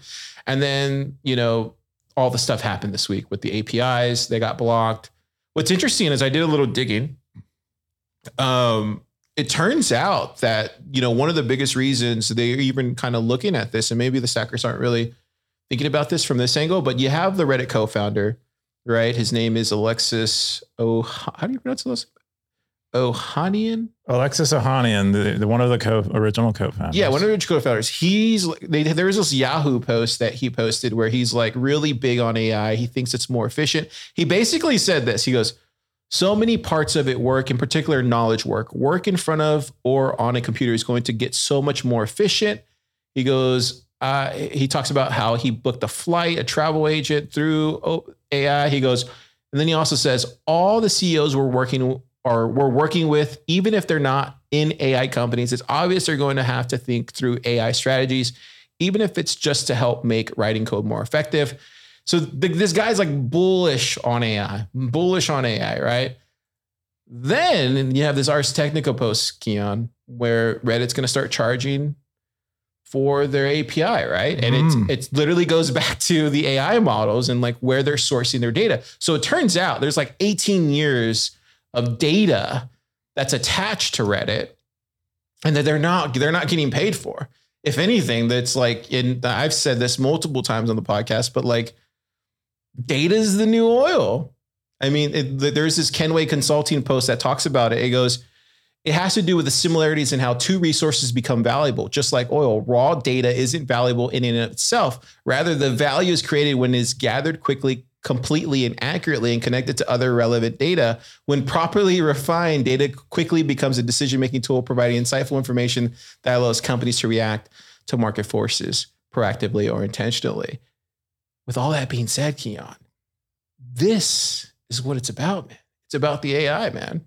And then, you know, all the stuff happened this week with the A P Is. They got blocked. What's interesting is I did a little digging. Um, it turns out that, you know, one of the biggest reasons they're even kind of looking at this, and maybe the stackers aren't really thinking about this from this angle, but you have the Reddit co-founder, right? His name is Alexis Oh, how do you pronounce this? Ohanian? Alexis Ohanian, the, the one of the co original co-founders. Yeah, one of the original co-founders. He's they, there was this Yahoo post that he posted where he's like really big on A I. He thinks it's more efficient. He basically said this. He goes, so many parts of it work, in particular knowledge work. Work in front of or on a computer is going to get so much more efficient. He goes, Uh, he talks about how he booked a flight, a travel agent through A I. He goes, and then he also says all the C E Os we're working or we're working with, even if they're not in A I companies, it's obvious they're going to have to think through A I strategies, even if it's just to help make writing code more effective. So th- this guy's like bullish on A I, bullish on A I, right? Then you have this Ars Technica post, Keyan, where Reddit's going to start charging for their A P I, right? And mm. it's, it's literally goes back to the A I models and like where they're sourcing their data. So it turns out there's like eighteen years of data that's attached to Reddit and that they're not, they're not getting paid for. If anything, that's like, in, I've said this multiple times on the podcast, but like data is the new oil. I mean, it, there's this Kenway Consulting post that talks about it. It goes, it has to do with the similarities in how two resources become valuable. Just like oil, raw data isn't valuable in and of itself. Rather, the value is created when it is gathered quickly, completely, and accurately and connected to other relevant data. When properly refined, data quickly becomes a decision-making tool, providing insightful information that allows companies to react to market forces proactively or intentionally. With all that being said, Keyan, this is what it's about, man. It's about the A I, man.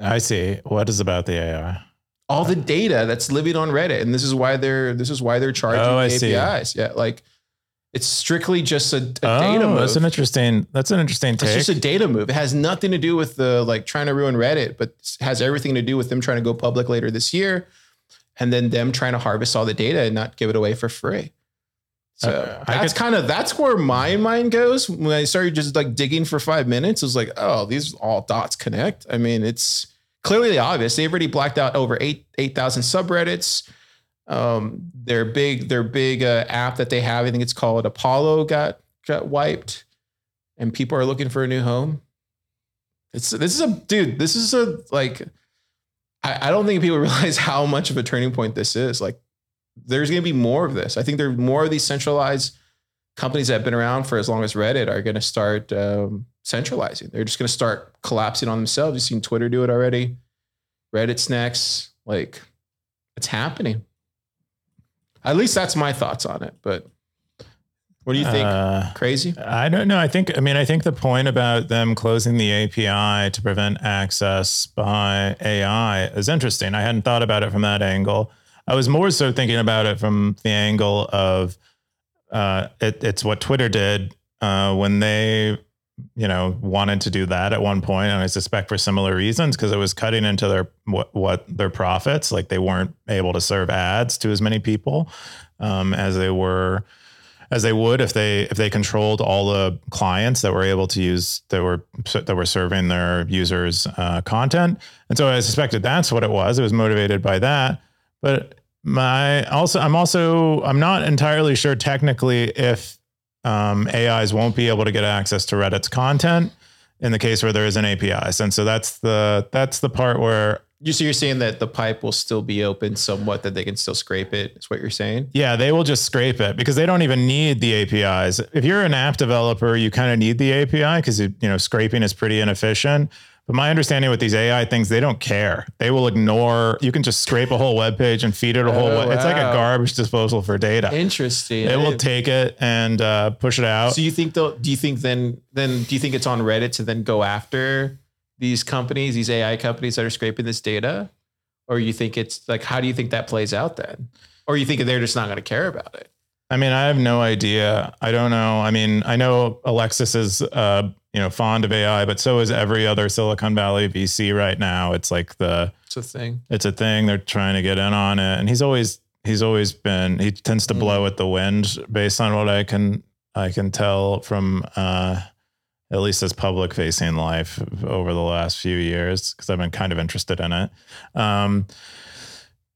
I see. What is about the A I? All the data that's living on Reddit, and this is why they're this is why they're charging oh, the A P Is. See. Yeah, like it's strictly just a, a oh, data move. That's an interesting. That's an interesting take. It's just a data move. It has nothing to do with the like trying to ruin Reddit, but has everything to do with them trying to go public later this year, and then them trying to harvest all the data and not give it away for free. So uh, that's kind of, that's where my mind goes. When I started just like digging for five minutes, it was like, oh, these all dots connect. I mean, it's clearly obvious. They've already blacked out over eight, 8,000 subreddits. Um, their big, their big uh, app that they have, I think it's called Apollo, got, got wiped, and people are looking for a new home. It's, this is a, dude, this is a, like, I, I don't think people realize how much of a turning point this is. Like, there's going to be more of this. I think there are more of these centralized companies that have been around for as long as Reddit are going to start um, centralizing. They're just going to start collapsing on themselves. You've seen Twitter do it already. Reddit's next. Like, it's happening. At least that's my thoughts on it. But what do you think? Uh, Crazy? I don't know. I think, I mean, I think the point about them closing the A P I to prevent access by A I is interesting. I hadn't thought about it from that angle. I was more so thinking about it from the angle of uh, it, it's what Twitter did uh, when they, you know, wanted to do that at one point, and I suspect for similar reasons, because it was cutting into their what, what their profits. Like, they weren't able to serve ads to as many people um, as they were as they would if they if they controlled all the clients that were able to use that were that were serving their users uh, content. And so I suspected that's what it was. It was motivated by that. But my also I'm also I'm not entirely sure technically if um, A Is won't be able to get access to Reddit's content in the case where there is an A P I. And so that's the that's the part where. You so you're saying that the pipe will still be open somewhat, that they can still scrape it, is what you're saying? Yeah, they will just scrape it because they don't even need the A P Is. If you're an app developer, you kind of need the A P I because you know scraping is pretty inefficient. But my understanding with these A I things, they don't care. They will ignore. You can just scrape a whole web page and feed it a oh, whole. Wow. It's like a garbage disposal for data. Interesting. They will take it and uh, push it out. So you think they'll? Do you think then? Then do you think it's on Reddit to then go after these companies, these A I companies that are scraping this data? Or you think it's like, how do you think that plays out then? Or you think they're just not going to care about it? I mean, I have no idea. I don't know. I mean, I know Alexis is, uh, you know, fond of A I, but so is every other Silicon Valley V C right now. It's like the, it's a thing. It's a thing. They're trying to get in on it. And he's always, he's always been, he tends to mm-hmm. blow at the wind based on what I can, I can tell from, uh, at least as public facing life over the last few years, because I've been kind of interested in it. Um,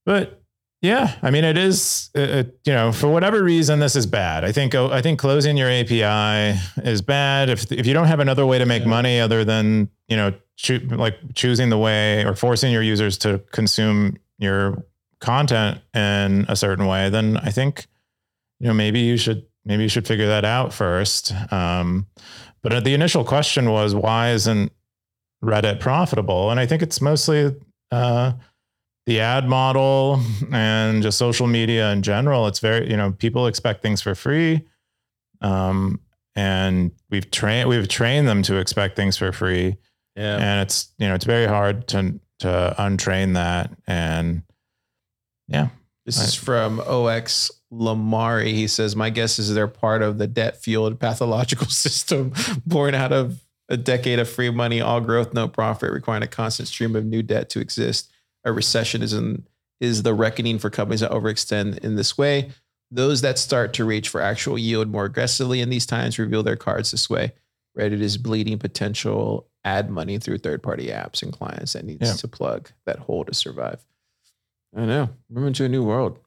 but yeah, I mean, it is, it, it, you know, for whatever reason, this is bad. I think, I think closing your A P I is bad. If, if you don't have another way to make yeah. money other than, you know, cho- like choosing the way or forcing your users to consume your content in a certain way, then I think, you know, maybe you should, maybe you should figure that out first. Um, But the initial question was, why isn't Reddit profitable? And I think it's mostly uh, the ad model and just social media in general. It's very, you know, people expect things for free, um, and we've trained we've trained them to expect things for free. Yeah. And it's you know it's very hard to to untrain that. And yeah, this I, is from O X. Lamari, he says, my guess is they're part of the debt-fueled pathological system born out of a decade of free money, all growth, no profit, requiring a constant stream of new debt to exist. A recession is, in, is the reckoning for companies that overextend in this way. Those that start to reach for actual yield more aggressively in these times reveal their cards this way. Reddit is bleeding potential ad money through third-party apps and clients that needs yeah. to plug that hole to survive. I know. We're into a new world.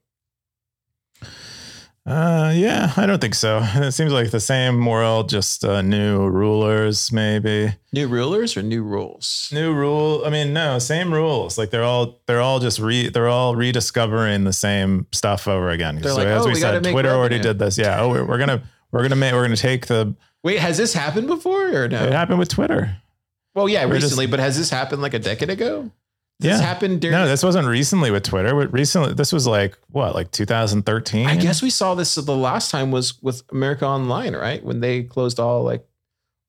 Uh, yeah, I don't think so. It seems like the same world, just uh, new rulers, maybe. New rulers or new rules? New rule. I mean, no, same rules. Like they're all they're all just re they're all rediscovering the same stuff over again. They're so like, as oh, we, we said, Twitter already did this. Yeah. Oh, we're, we're gonna we're gonna make we're gonna take the. Wait, has this happened before or no? It happened with Twitter. Well, yeah, we're recently, just, but has this happened like a decade ago? This yeah. happened during. No, this wasn't recently with Twitter. Recently, this was like what, like two thousand thirteen. I guess we saw this the last time was with America Online, right? When they closed all like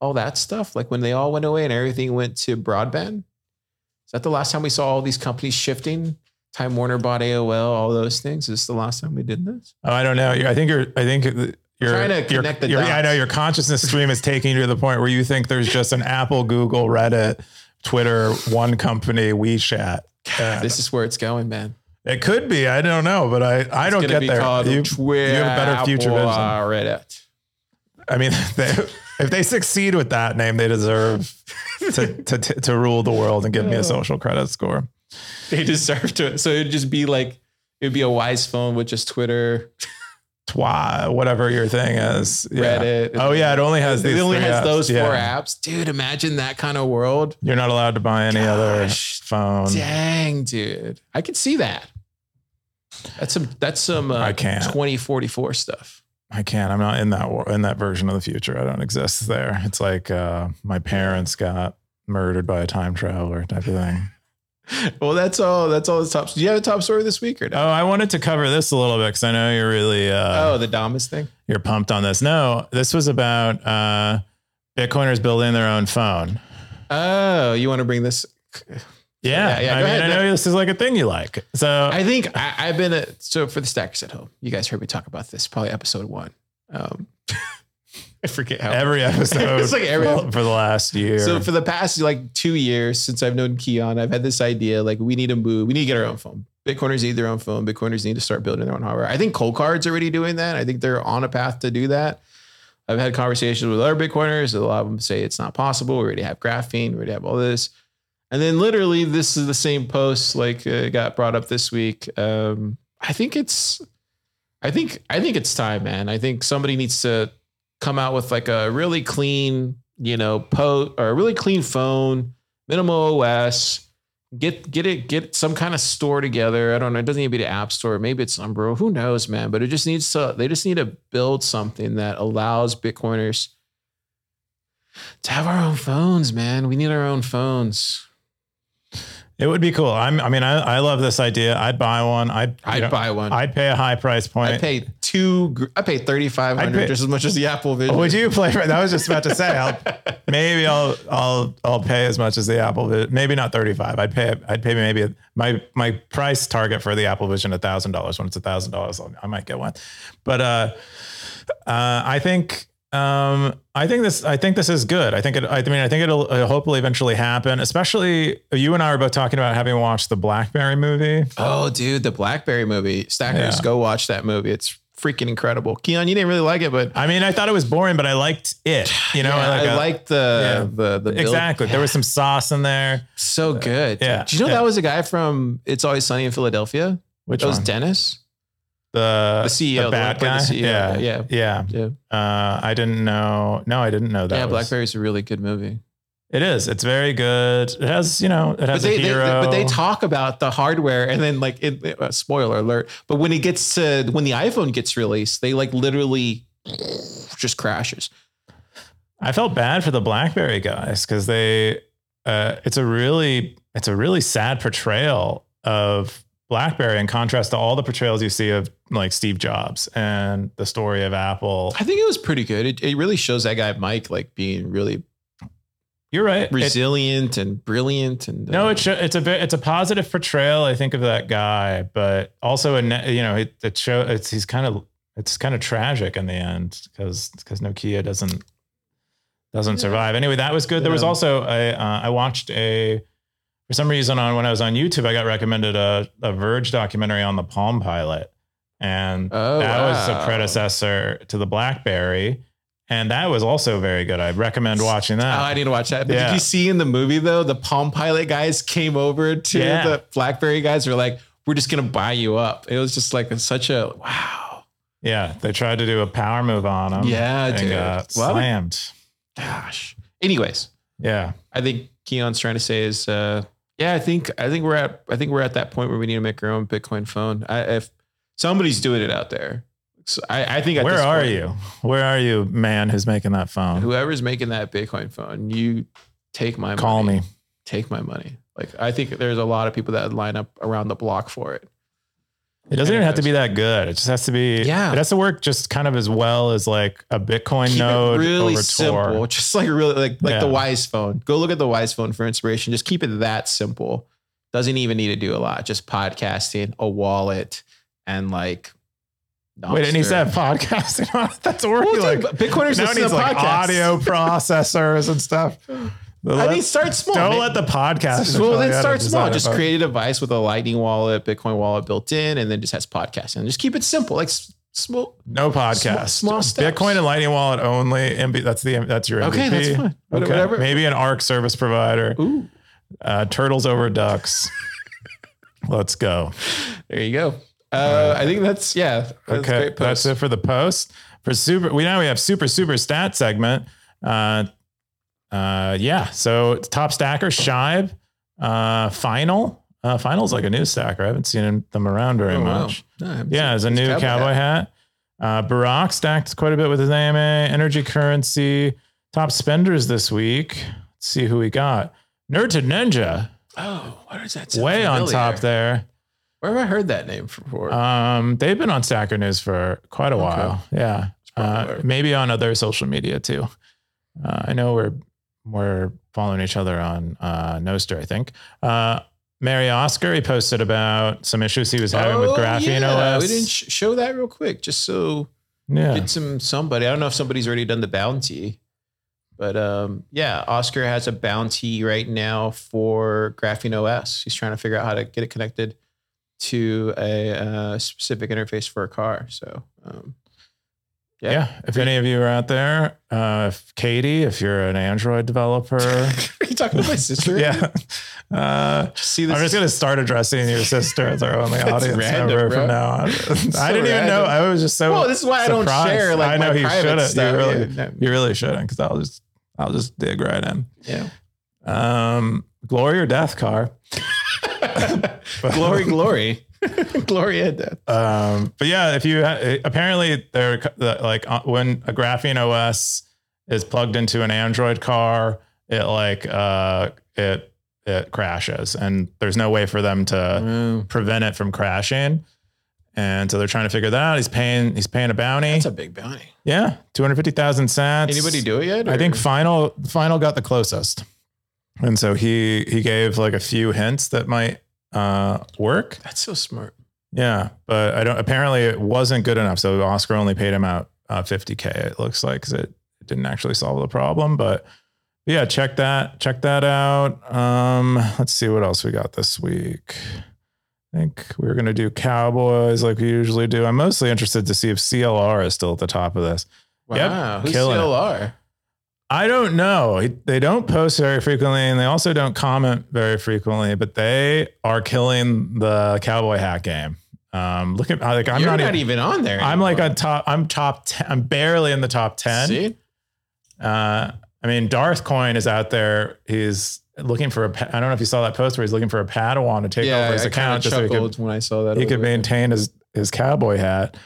all that stuff, like when they all went away and everything went to broadband. Is that the last time we saw all these companies shifting? Time Warner bought A O L, all those things. Is this the last time we did this? Oh, I don't know. I think you're. I think. Th- You're trying to connect the dots. I know your consciousness stream is taking you to the point where you think there's just an Apple, Google, Reddit, Twitter, one company, WeChat. God, this is where it's going, man. It could be. I don't know, but I, I don't get there. You, Twitter, you have a better future vision. Uh, Reddit. I mean, they, if they succeed with that name, they deserve to, to, to, to rule the world and give oh. me a social credit score. They deserve to. So it'd just be like, it'd be a Wisephone with just Twitter. Twa, whatever your thing is. Yeah. Reddit. Oh yeah, it only has these. It only has apps. those yeah. four apps. Dude, imagine that kind of world. You're not allowed to buy any Gosh, other phone. Dang, dude. I could see that. That's some that's some uh, I can't. twenty forty-four stuff. I can't. I'm not in that war, in that version of the future. I don't exist there. It's like uh, my parents got murdered by a time traveler type of thing. Well, that's all. That's all the top. Do you have a top story this week or no? Oh, I wanted to cover this a little bit because I know you're really. Uh, oh, the Damus thing. You're pumped on this. No, this was about uh, Bitcoiners building their own phone. Oh, you want to bring this? Yeah, yeah. yeah. I, mean, ahead, I know no. this is like a thing you like. So I think I, I've been a, so for the Stackers at Home. You guys heard me talk about this probably episode one. Um, I forget how every episode it's like every for, for the last year. So for the past like two years since I've known Keyan, I've had this idea like we need to move, we need to get our own phone. Bitcoiners need their own phone. Bitcoiners need to start building their own hardware. I think Cold Card's already doing that. I think they're on a path to do that. I've had conversations with other Bitcoiners. A lot of them say it's not possible. We already have Graphene. We already have all this. And then literally this is the same post like uh, got brought up this week. Um, I think it's, I think, I think it's time, man. I think somebody needs to come out with like a really clean, you know, post or a really clean phone, minimal O S. Get get it get some kind of store together. I don't know. It doesn't need to be the App Store. Maybe it's Umbro. Who knows, man? But it just needs to. They just need to build something that allows Bitcoiners to have our own phones, man. We need our own phones. It would be cool. I'm, I mean, I, I love this idea. I'd buy one. I'd I'd know, buy one. I'd pay a high price point. I'd pay two. I pay thirty five hundred, just as much as the Apple Vision. Would you play? That I was just about to say. I'll, maybe I'll I'll I'll pay as much as the Apple Vision. Maybe not thirty five. I'd pay. I'd pay maybe a, my my price target for the Apple Vision a thousand dollars. When it's a thousand dollars, I might get one. But uh, uh, I think. Um, I think this, I think this is good. I think it, I mean, I think it'll, it'll hopefully eventually happen, especially you and I were both talking about having watched the BlackBerry movie. Oh dude, the BlackBerry movie. Stackers, yeah. Go watch that movie. It's freaking incredible. Keyan, you didn't really like it, but I mean, I thought it was boring, but I liked it, you know, yeah, like I a, liked the, yeah, the, the, the exactly. Yeah. There was some sauce in there. So good. Uh, yeah. Do you know yeah. that was a guy from It's Always Sunny in Philadelphia? Which that was one? Dennis. The, the C E O, the bad guy. The C E O. Yeah. Yeah. Yeah. yeah. Uh, I didn't know. No, I didn't know that. Yeah. BlackBerry's a really good movie. It is. It's very good. It has, you know, it has but they, a hero. They, but they talk about the hardware and then like, it, it, uh, spoiler alert, but when it gets to, when the iPhone gets released, they like literally just crashes. I felt bad for the BlackBerry guys. Cause they, uh, it's a really, it's a really sad portrayal of BlackBerry in contrast to all the portrayals you see of like Steve Jobs and the story of Apple. I think it was pretty good. It, it really shows that guy, Mike, like being really, you're right. Resilient it, and brilliant. And no, uh, it sh- it's a bit, it's a positive portrayal. I think of that guy, but also, a ne- you know, it, it show it's, he's kind of, it's kind of tragic in the end because, because Nokia doesn't, doesn't yeah. survive. Anyway, that was good. There yeah. was also, I, uh, I watched a, for some reason, on when I was on YouTube, I got recommended a, a Verge documentary on the Palm Pilot, and oh, that wow. was a predecessor to the BlackBerry, and that was also very good. I recommend watching that. Oh, I need to watch that. But yeah. Did you see in the movie though, the Palm Pilot guys came over to yeah. the BlackBerry guys were like, "We're just gonna buy you up." It was just like it's such a wow. Yeah, they tried to do a power move on them. Yeah, and dude, got well, slammed. Gosh. Anyways. Yeah, I think Keon's trying to say is. uh Yeah, I think I think we're at I think we're at that point where we need to make our own Bitcoin phone. I, if somebody's doing it out there, so I, I think. At where this are point, you? Where are you, man? Who's making that phone? Whoever's making that Bitcoin phone, you take my call money, me. Take my money. Like I think there's a lot of people that line up around the block for it. It doesn't even have to be that good. It just has to be. Yeah. It has to work just kind of as well as like a Bitcoin Keep node. It really over simple. Tor. Just like really like like yeah. the Wisephone. Go look at the Wisephone for inspiration. Just keep it that simple. Doesn't even need to do a lot. Just podcasting, a wallet, and like. Nostr. Wait, it needs to have podcasting on it. That's already well, like Bitcoiners now needs like audio processors and stuff. I mean, start small. Don't let the podcast. Well, then start small. Just create a device with a Lightning wallet, Bitcoin wallet built in, and then just has podcasting. Just keep it simple, like small. No podcast. Small, small steps. Bitcoin and Lightning wallet only. M B, that's the that's your M V P. Okay, that's fine. Okay. Whatever. Maybe an ARC service provider. Ooh. Uh, turtles over ducks. Let's go. There you go. Uh, right. I think that's yeah. That's okay, a great post. That's it for the post. For super, we now we have super super stat segment. Uh, Uh, yeah. So top stacker, Shibe, uh, final, uh, final's like a new stacker. I haven't seen them around very oh, much. Wow. No, yeah. It's a new cowboy, cowboy hat. hat. Uh, Burak stacked quite a bit with his A M A, energy currency, top spenders this week. Let's see who we got. Nerd to Ninja. Oh, what is that? Way familiar? On top there. Where have I heard that name before? Um, they've been on Stacker News for quite a okay. while. Yeah. Uh, maybe on other social media too. Uh, I know we're, We're following each other on uh, Nostr, I think. Uh, Mary Oscar, he posted about some issues he was having oh, with GrapheneOS. Yeah. We didn't sh- show that real quick, just so yeah. get some somebody. I don't know if somebody's already done the bounty, but um, yeah, Oscar has a bounty right now for GrapheneOS. He's trying to figure out how to get it connected to a, a specific interface for a car. So, um, yeah. yeah. If any of you are out there, uh, if Katie, if you're an Android developer. Are you talking to my sister? Yeah. Uh, See this I'm just going to start addressing your sister as our only audience random, member bro. From now on. So I didn't even random. Know. I was just so Well, this is why surprised. I don't share like I know my you shouldn't. Stuff. You really, yeah, no. you really shouldn't because I'll just, I'll just dig right in. Yeah. Um, glory or death car. Glory, glory. Gloria death. Um, but yeah, if you ha- apparently they're like uh, when a GrapheneOS is plugged into an Android car, it like uh, it it crashes, and there's no way for them to mm. prevent it from crashing. And so they're trying to figure that out. He's paying he's paying a bounty. That's a big bounty. Yeah, two hundred fifty thousand cents. Anybody do it yet? Or? I think Final Final got the closest, and so he he gave like a few hints that might. Uh, work. That's so smart. Yeah, but I don't. Apparently, it wasn't good enough. So Oscar only paid him out uh, fifty K. It looks like because it, it didn't actually solve the problem. But yeah, check that. Check that out. Um, let's see what else we got this week. I think we were gonna do Cowboys like we usually do. I'm mostly interested to see if C L R is still at the top of this. Wow, yep, who's C L R? It. I don't know. They don't post very frequently and they also don't comment very frequently, but they are killing the cowboy hat game. Um, look at like I'm You're not, not even, even on there. Anymore. I'm like on top. I'm top. ten, I'm barely in the top ten. See? Uh, I mean, Darth Coin is out there. He's looking for a, I don't know if you saw that post where he's looking for a Padawan to take yeah, over his I account. Just so he could, when I saw that he could maintain his, his cowboy hat.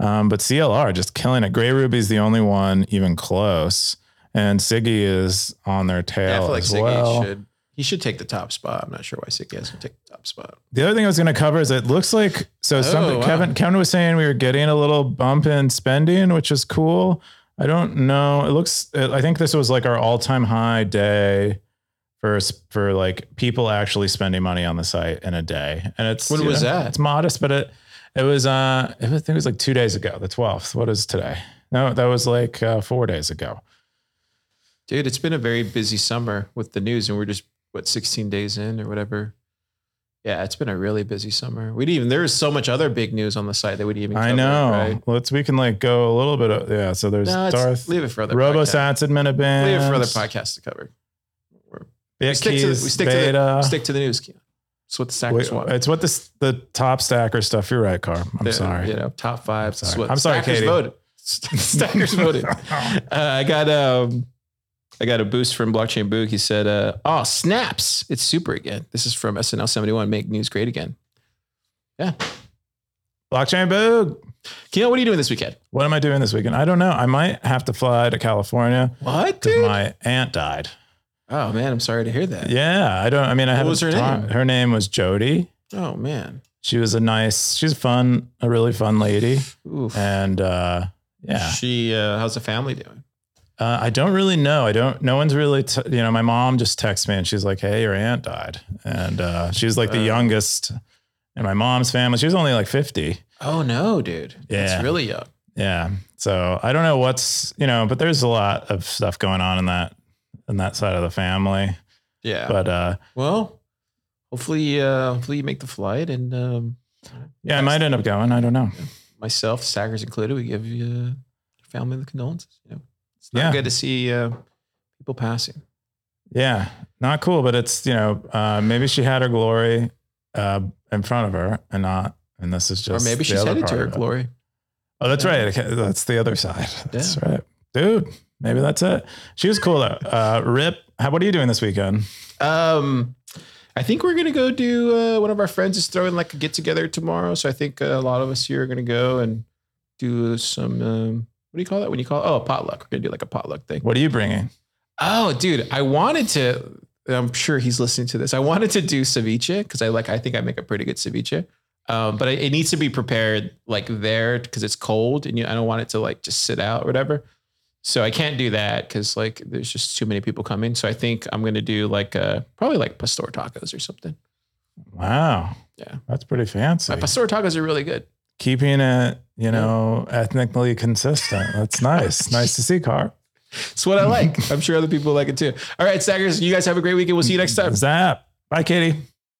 Um, but C L R just killing it. Gray Ruby's the only one even close. And Siggy is on their tail. Yeah, I feel like as Siggy well. should he should take the top spot. I'm not sure why Siggy hasn't taken the top spot. The other thing I was going to cover is it looks like so. Oh, something wow. Kevin Kevin was saying we were getting a little bump in spending, which is cool. I don't know. It looks. It, I think this was like our all time high day for for like people actually spending money on the site in a day. And it's what was know, that? It's modest, but it it was. Uh, I think it was like two days ago, the twelfth. What is today? No, that was like uh, four days ago. Dude, it's been a very busy summer with the news, and we're just, what, sixteen days in or whatever? Yeah, it's been a really busy summer. We'd even, there's so much other big news on the site that we'd even cover, I know. Right? Let's, we can like go a little bit of, yeah, so there's no, Darth. Leave it for other RoboSats admin event. Leave it for other podcasts to cover. We're, we, stick keys, to the, we, stick beta. To the, we stick to the news, Keyan. It's what the stackers Wait, want. It's what the, the top stacker stuff. You're right, Carl. I'm the, sorry. You know, top five. I'm sorry, what I'm sorry Katie. Voted. Stackers voted. Uh, I got... um. I got a boost from Blockchain Boog. He said, uh, oh, snaps. It's super again. This is from S N L seventy-one. Make news great again. Yeah. Blockchain Boog. Keyan, what are you doing this weekend? What am I doing this weekend? I don't know. I might have to fly to California. What? Because my aunt died. Oh, man. I'm sorry to hear that. Yeah. I don't. I mean, I have. What was her ta- name? Her name was Jody. Oh, man. She was a nice, she's fun, a really fun lady. Oof. And uh, yeah. She, uh, how's the family doing? Uh, I don't really know. I don't, no one's really, t- you know, my mom just texts me and she's like, hey, your aunt died. And uh, she was like the uh, youngest in my mom's family. She was only like fifty. Oh no, dude. Yeah. That's really young. Yeah. So I don't know what's, you know, but there's a lot of stuff going on in that, in that side of the family. Yeah. But, uh, well, hopefully, uh, hopefully you make the flight and, um, yeah, I might end up going. I don't know. Myself, Stackers included, we give you uh, family the condolences, you know. It's not yeah. good to see uh, people passing. Yeah, not cool, but it's, you know, uh, maybe she had her glory uh, in front of her and not, and this is just. Or maybe she's headed to her glory. Oh, that's yeah. right. That's the other side. That's yeah. right. Dude, maybe that's it. She was cool though. Uh, Rip, how, what are you doing this weekend? Um, I think we're going to go do, uh, one of our friends is throwing like a get together tomorrow. So I think uh, a lot of us here are going to go and do some, um, what do you call that when you call? Oh, a potluck. We're going to do like a potluck thing. What are you bringing? Oh, dude, I wanted to, I'm sure he's listening to this. I wanted to do ceviche because I like, I think I make a pretty good ceviche, um, but I, it needs to be prepared like there because it's cold and you, I don't want it to like just sit out or whatever. So I can't do that because like there's just too many people coming. So I think I'm going to do like a, probably like pastor tacos or something. Wow. Yeah. That's pretty fancy. My pastor tacos are really good. Keeping it, you know, yeah. ethnically consistent. That's nice. Nice to see, Car. It's what I like. I'm sure other people like it too. All right, Stackers, you guys have a great weekend. We'll see you next time. Zap. Bye, Katie.